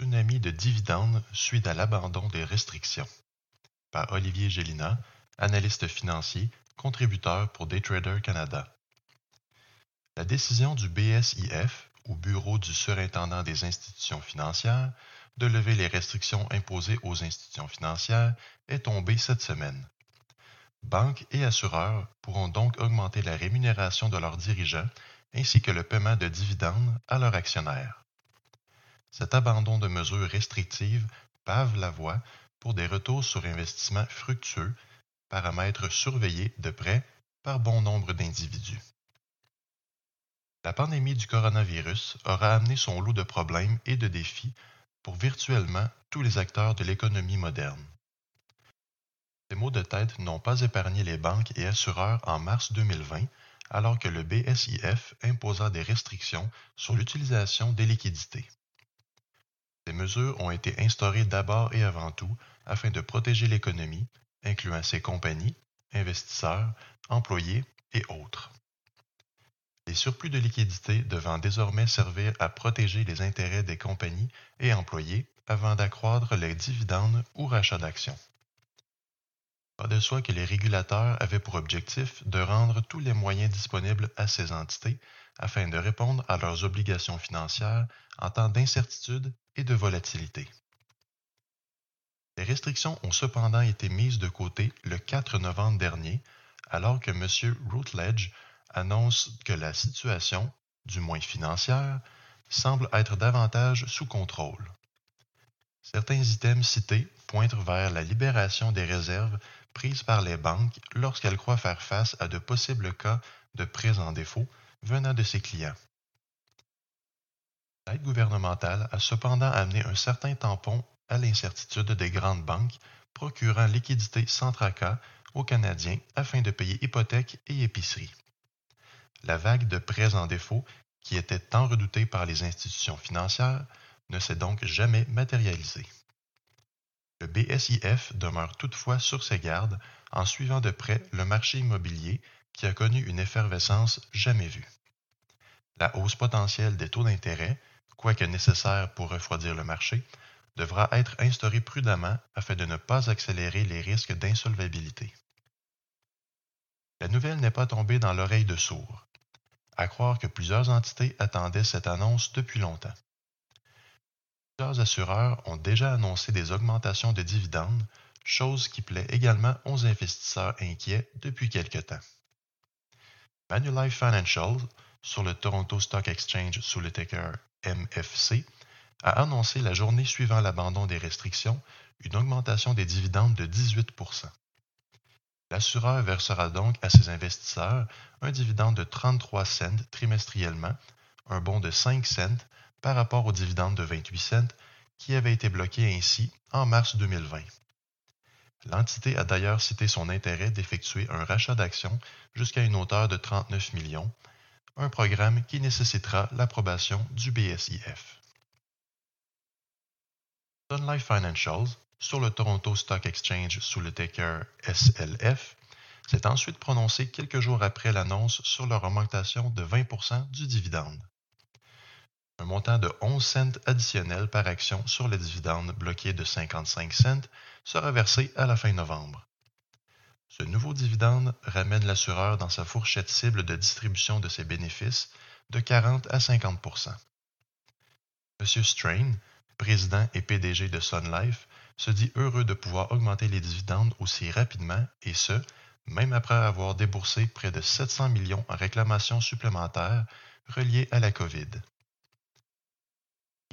Une amie de dividendes suite à l'abandon des restrictions. Par Olivier Gélina, analyste financier, contributeur pour DayTrader Canada. La décision du BSIF, au Bureau du surintendant des institutions financières, de lever les restrictions imposées aux institutions financières est tombée cette semaine. Banques et assureurs pourront donc augmenter la rémunération de leurs dirigeants ainsi que le paiement de dividendes à leurs actionnaires. Cet abandon de mesures restrictives pave la voie pour des retours sur investissement fructueux, paramètres surveillés de près par bon nombre d'individus. La pandémie du coronavirus aura amené son lot de problèmes et de défis pour virtuellement tous les acteurs de l'économie moderne. Ces maux de tête n'ont pas épargné les banques et assureurs en mars 2020, alors que le BSIF imposa des restrictions sur l'utilisation des liquidités. Ces mesures ont été instaurées d'abord et avant tout afin de protéger l'économie, incluant ses compagnies, investisseurs, employés et autres. Les surplus de liquidités devant désormais servir à protéger les intérêts des compagnies et employés avant d'accroître les dividendes ou rachats d'actions. Pas de soi que les régulateurs avaient pour objectif de rendre tous les moyens disponibles à ces entités afin de répondre à leurs obligations financières en temps d'incertitude et de volatilité. Les restrictions ont cependant été mises de côté le 4 novembre dernier, alors que M. Routledge annonce que la situation, du moins financière, semble être davantage sous contrôle. Certains items cités pointent vers la libération des réserves prises par les banques lorsqu'elles croient faire face à de possibles cas de prise en défaut venant de ses clients. L'aide gouvernementale a cependant amené un certain tampon à l'incertitude des grandes banques, procurant liquidité sans tracas aux Canadiens afin de payer hypothèques et épiceries. La vague de prêts en défaut, qui était tant redoutée par les institutions financières, ne s'est donc jamais matérialisée. Le BSIF demeure toutefois sur ses gardes en suivant de près le marché immobilier qui a connu une effervescence jamais vue. La hausse potentielle des taux d'intérêt, quoique nécessaire pour refroidir le marché, devra être instaurée prudemment afin de ne pas accélérer les risques d'insolvabilité. La nouvelle n'est pas tombée dans l'oreille de sourds. À croire que plusieurs entités attendaient cette annonce depuis longtemps. Plusieurs assureurs ont déjà annoncé des augmentations de dividendes, chose qui plaît également aux investisseurs inquiets depuis quelque temps. Manulife Financial, sur le Toronto Stock Exchange sous le ticker MFC, a annoncé la journée suivant l'abandon des restrictions une augmentation des dividendes de 18%. L'assureur versera donc à ses investisseurs un dividende de 33 cents trimestriellement, un bond de 5 cents par rapport au dividende de 28 cents qui avait été bloqué ainsi en mars 2020. L'entité a d'ailleurs cité son intérêt d'effectuer un rachat d'actions jusqu'à une hauteur de 39 millions, un programme qui nécessitera l'approbation du BSIF. Sun Life Financials, sur le Toronto Stock Exchange sous le ticker SLF, s'est ensuite prononcé quelques jours après l'annonce sur leur augmentation de 20% du dividende. Un montant de 11 cents additionnel par action sur le dividende bloqué de 55 cents sera versé à la fin novembre. Ce nouveau dividende ramène l'assureur dans sa fourchette cible de distribution de ses bénéfices de 40 à 50%. M. Strain, président et PDG de Sun Life, se dit heureux de pouvoir augmenter les dividendes aussi rapidement, et ce, même après avoir déboursé près de 700 millions en réclamations supplémentaires reliées à la COVID.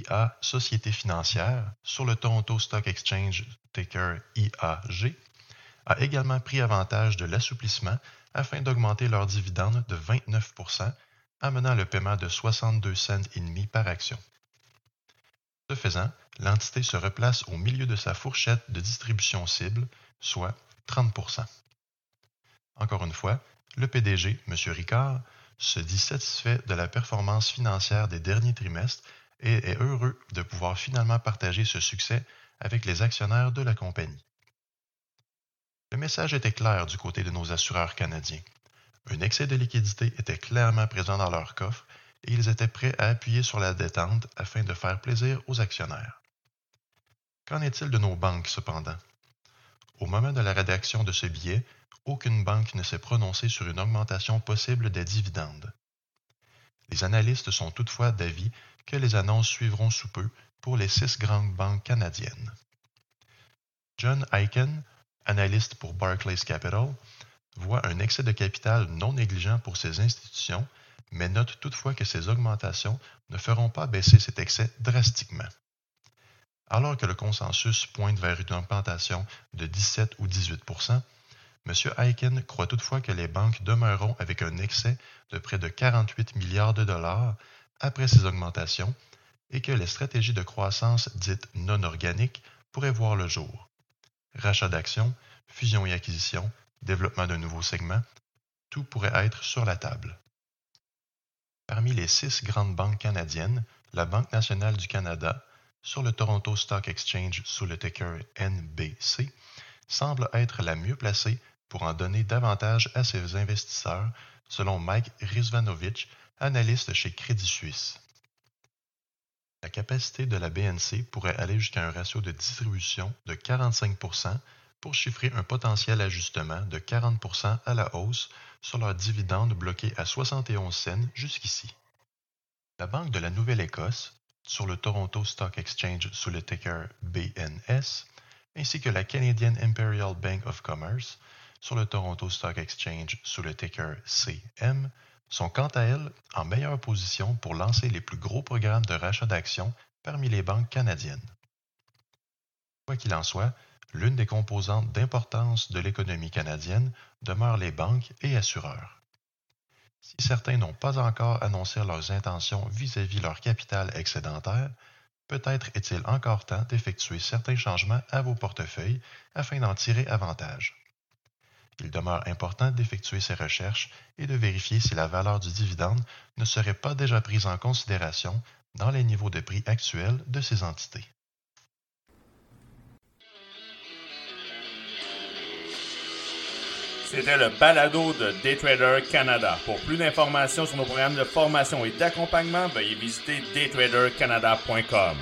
IA Société financière, sur le Toronto Stock Exchange ticker IAG, a également pris avantage de l'assouplissement afin d'augmenter leur dividende de 29%, amenant le paiement de 62 cents et demi par action. Ce faisant, l'entité se replace au milieu de sa fourchette de distribution cible, soit 30 %. Encore une fois, le PDG, M. Ricard, se dit satisfait de la performance financière des derniers trimestres et est heureux de pouvoir finalement partager ce succès avec les actionnaires de la compagnie. Le message était clair du côté de nos assureurs canadiens. Un excès de liquidité était clairement présent dans leur coffre et ils étaient prêts à appuyer sur la détente afin de faire plaisir aux actionnaires. Qu'en est-il de nos banques, cependant? Au moment de la rédaction de ce billet, aucune banque ne s'est prononcée sur une augmentation possible des dividendes. Les analystes sont toutefois d'avis que les annonces suivront sous peu pour les 6 grandes banques canadiennes. John Aiken, analyste pour Barclays Capital, voit un excès de capital non négligeant pour ces institutions, mais note toutefois que ces augmentations ne feront pas baisser cet excès drastiquement. Alors que le consensus pointe vers une augmentation de 17 ou 18 %, M. Aiken croit toutefois que les banques demeureront avec un excès de près de 48 milliards de dollars après ces augmentations et que les stratégies de croissance dites non organiques pourraient voir le jour. Rachat d'actions, fusion et acquisition, développement d'un nouveau segment, tout pourrait être sur la table. Parmi les 6 grandes banques canadiennes, la Banque Nationale du Canada, sur le Toronto Stock Exchange sous le ticker NBC, semble être la mieux placée pour en donner davantage à ses investisseurs, selon Mike Rizvanovitch, analyste chez Crédit Suisse. La capacité de la BNC pourrait aller jusqu'à un ratio de distribution de 45 % pour chiffrer un potentiel ajustement de 40 % à la hausse sur leurs dividendes bloqués à 71 cents jusqu'ici. La Banque de la Nouvelle-Écosse, sur le Toronto Stock Exchange sous le ticker BNS, ainsi que la Canadian Imperial Bank of Commerce, sur le Toronto Stock Exchange sous le ticker CM, sont quant à elles en meilleure position pour lancer les plus gros programmes de rachat d'actions parmi les banques canadiennes. Quoi qu'il en soit, l'une des composantes d'importance de l'économie canadienne demeure les banques et assureurs. Si certains n'ont pas encore annoncé leurs intentions vis-à-vis leur capital excédentaire, peut-être est-il encore temps d'effectuer certains changements à vos portefeuilles afin d'en tirer avantage. Il demeure important d'effectuer ces recherches et de vérifier si la valeur du dividende ne serait pas déjà prise en considération dans les niveaux de prix actuels de ces entités. C'était le balado de DayTrader Canada. Pour plus d'informations sur nos programmes de formation et d'accompagnement, veuillez visiter daytradercanada.com.